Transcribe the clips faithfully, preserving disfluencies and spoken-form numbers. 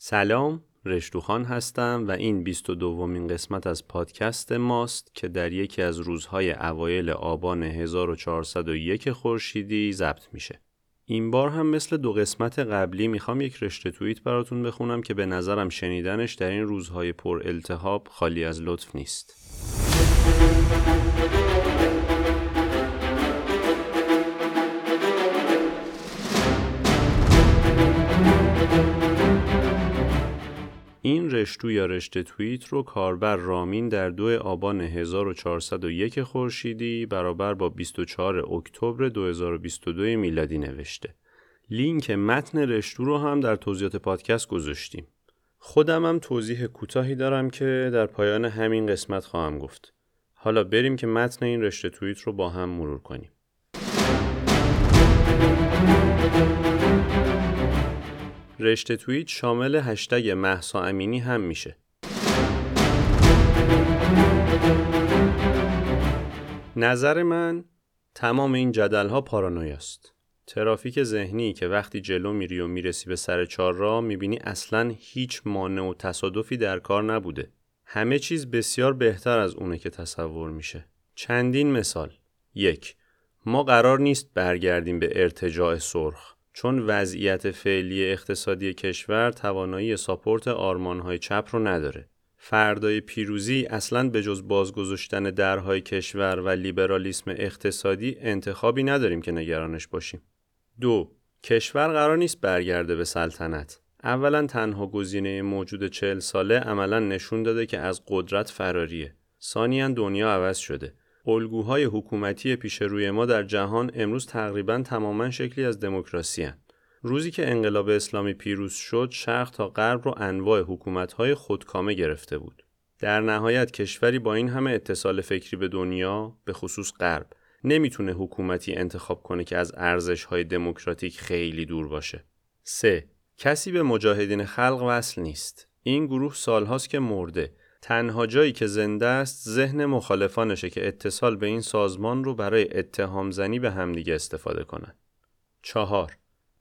سلام، رشتوخان هستم و این بیست و دومین قسمت از پادکست ماست که در یکی از روزهای اوایل آبان هزار و چهارصد و یک خورشیدی ضبط میشه. این بار هم مثل دو قسمت قبلی میخوام یک رشته توییت براتون بخونم که به نظرم شنیدنش در این روزهای پر التهاب خالی از لطف نیست. این رشتو یا رشته توییت رو کاربر رامین در دوم آبان هزار و چهارصد و یک خورشیدی برابر با بیست و چهارم اکتبر دو هزار و بیست و دو میلادی نوشته. لینک متن رشتو رو هم در توضیحات پادکست گذاشتیم. خودم هم توضیح کوتاهی دارم که در پایان همین قسمت خواهم گفت. حالا بریم که متن این رشته توییت رو با هم مرور کنیم. رشته توییت شامل هشتگ مهسا امینی هم میشه. نظر من تمام این جدل‌ها پارانویاست. ترافیک ذهنی که وقتی جلو میری و میرسی به سر چهارراه میبینی اصلاً هیچ مانع و تصادفی در کار نبوده. همه چیز بسیار بهتر از اونه که تصور میشه. چندین مثال. یک، ما قرار نیست برگردیم به ارتجاع سرخ، چون وضعیت فعلی اقتصادی کشور توانایی ساپورت آرمان‌های چپ رو نداره. فردای پیروزی اصلاً به جز بازگذاشتن درهای کشور و لیبرالیسم اقتصادی انتخابی نداریم که نگرانش باشیم. دو، کشور قرار نیست برگرده به سلطنت. اولاً تنها گزینه موجود چهل ساله عملاً نشون داده که از قدرت فراریه. ثانیاً دنیا عوض شده. الگوهای حکومتی پیش روی ما در جهان امروز تقریباً تماماً شکلی از دموکراسی هستند. روزی که انقلاب اسلامی پیروز شد، شرق تا غرب رو انواع حکومت‌های خودکامه گرفته بود. در نهایت کشوری با این همه اتصال فکری به دنیا، به خصوص غرب، نمیتونه حکومتی انتخاب کنه که از ارزش‌های دموکراتیک خیلی دور باشه. سه، کسی به مجاهدین خلق وصل نیست. این گروه سال‌هاست که مرده. تنها جایی که زنده است ذهن مخالفانشه که اتصال به این سازمان رو برای اتهام زنی به همدیگه استفاده کنن. چهار،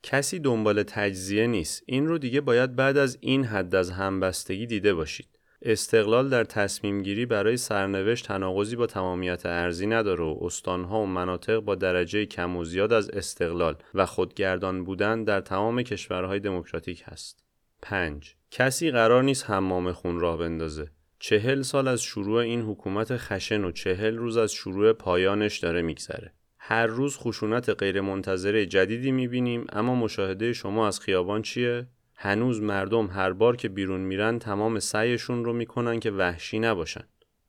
کسی دنبال تجزیه نیست. این رو دیگه باید بعد از این حد از همبستگی دیده باشید. استقلال در تصمیم گیری برای سرنوشت تناقضی با تمامیت ارضی نداره و استانها و مناطق با درجه کم و زیاد از استقلال و خودگردان بودن در تمام کشورهای دموکراتیک هست. پنج، کسی قرار نیست حمام خون راه بندازه. چهل سال از شروع این حکومت خشن و چهل روز از شروع پایانش داره میگذره. هر روز خشونت غیرمنتظره جدیدی میبینیم، اما مشاهده شما از خیابان چیه؟ هنوز مردم هر بار که بیرون میرن تمام سعیشون رو میکنن که وحشی نباشن.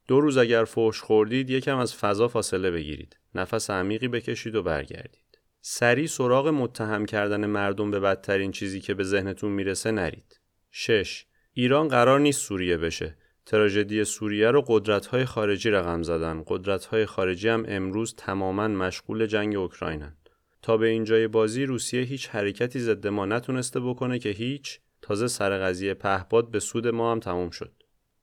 دو روز اگر فحش خوردید یکم از فضا فاصله بگیرید، نفس عمیقی بکشید و برگردید. سریع سراغ متهم کردن مردم به بدترین چیزی که به ذهنتون میرسه نرید. شش، ایران قرار نیست سوریه بشه. تراژدی سوریه رو قدرت‌های خارجی رقم زدن. قدرت‌های خارجی هم امروز تماماً مشغول جنگ اوکراینن. تا به اینجای بازی روسیه هیچ حرکتی ضد ما نتونسته بکنه که هیچ. تازه سر قضیه پهپاد به سود ما هم تموم شد.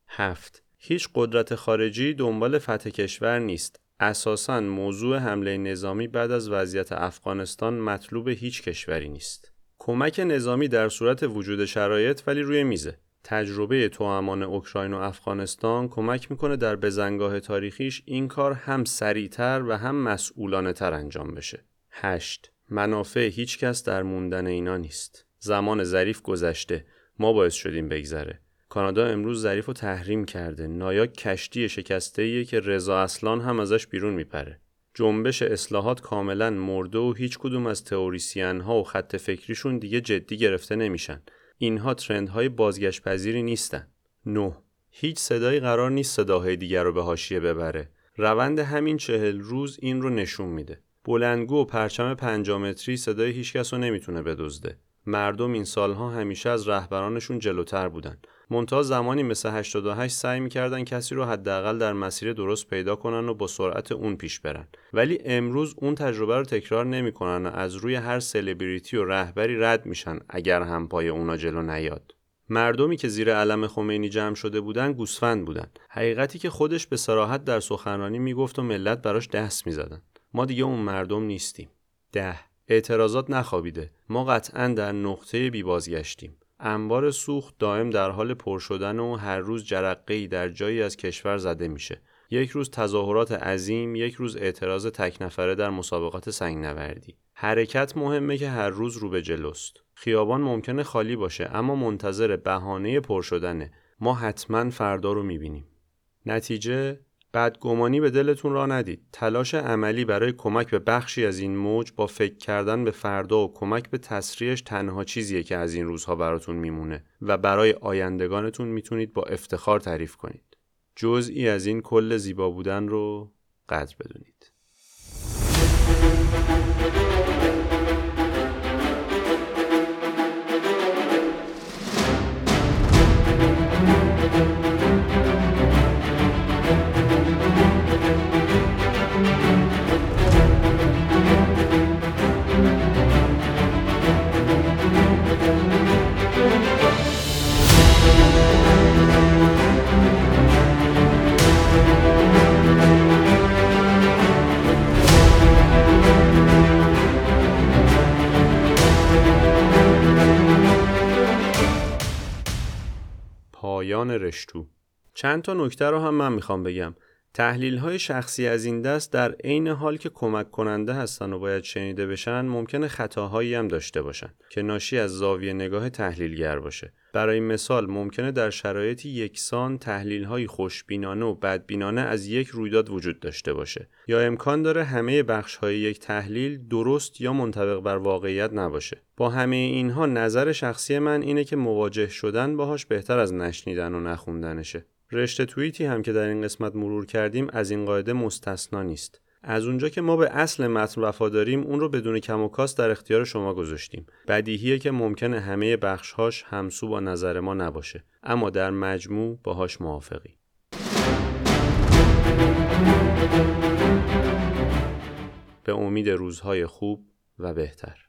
هفت، هیچ قدرت خارجی دنبال فتح کشور نیست. اساساً موضوع حمله نظامی بعد از وضعیت افغانستان مطلوب هیچ کشوری نیست. کمک نظامی در صورت وجود شرایط ولی روی میزه. تجربه توامان اوکراین و افغانستان کمک میکنه در بزنگاه تاریخیش این کار هم سریعتر و هم مسئولانه تر انجام بشه. هشت، منافع هیچ کس در موندن اینا نیست. زمان ظریف گذشته، ما باعث شدیم بگذره. کانادا امروز ظریف رو تحریم کرده. نایاک کشتی شکسته‌ایه که رضا اصلان هم ازش بیرون میپره. جنبش اصلاحات کاملا مرده و هیچ کدوم از تئوریسین ها و خط فکریشون دیگه جدی گرفته نمیشن. اینها ترندهای بازگشت پذیری نیستن. نه، هیچ صدایی قرار نیست صداهای دیگر رو به حاشیه ببره. روند همین چهل روز این رو نشون میده. بلندگو و پرچم پنجامتری صدای هیچ کس رو نمیتونه بدزده. مردم این سالها همیشه از رهبرانشون جلوتر بودن. منتها زمانی مثل هشتاد و هشت سعی میکردن کسی رو حداقل در مسیر درست پیدا کنن و با سرعت اون پیش برن. ولی امروز اون تجربه رو تکرار نمیکنن و از روی هر سلبریتی و رهبری رد میشن اگر هم پای اونا جلو نیاد. مردمی که زیر علم خمینی جمع شده بودن گوسفند بودن. حقیقتی که خودش به صراحت در سخنرانی میگفت و ملت براش دست میزدن. ما دیگه اون مردم نیستیم. ده، اعتراضات نخوابیده. ما قطعاً در نقطه بی بازگشتیم. انبار سوخت دائم در حال پر شدن و هر روز جرقه‌ای در جایی از کشور زده میشه. یک روز تظاهرات عظیم، یک روز اعتراض تک نفره در مسابقات سنگ‌نوردی. حرکت مهمه که هر روز رو به جلوست. خیابان ممکنه خالی باشه اما منتظر بهانه پر شدنه. ما حتما فردا رو میبینیم. نتیجه، بدگمانی به دلتون را ندید. تلاش عملی برای کمک به بخشی از این موج با فکر کردن به فردا و کمک به تسریعش تنها چیزیه که از این روزها براتون میمونه و برای آیندگانتون میتونید با افتخار تعریف کنید. جزئی از این کل زیبا بودن رو قدر بدونید. پایان رشتو. چند تا نکته رو هم من میخوام بگم. تحلیل‌های شخصی از این دست در عین حال که کمک کننده هستن و باید شنیده بشن، ممکنه خطاهایی هم داشته باشن که ناشی از زاویه نگاه تحلیلگر باشه. برای مثال ممکنه در شرایطی یکسان تحلیل‌های خوشبینانه و بدبینانه از یک رویداد وجود داشته باشه یا امکان داره همه بخش‌های یک تحلیل درست یا منطبق بر واقعیت نباشه. با همه اینها نظر شخصی من اینه که مواجه شدن باهاش بهتر از نشنیدن و نخوندنشه. رشته توییتی هم که در این قسمت مرور کردیم از این قاعده مستثنا نیست. از اونجا که ما به اصل متن وفاداریم، اون رو بدون کم و کاست در اختیار شما گذاشتیم. بدیهیه که ممکنه همه بخش‌هاش همسو با نظر ما نباشه، اما در مجموع باهاش موافقی. به امید روزهای خوب و بهتر.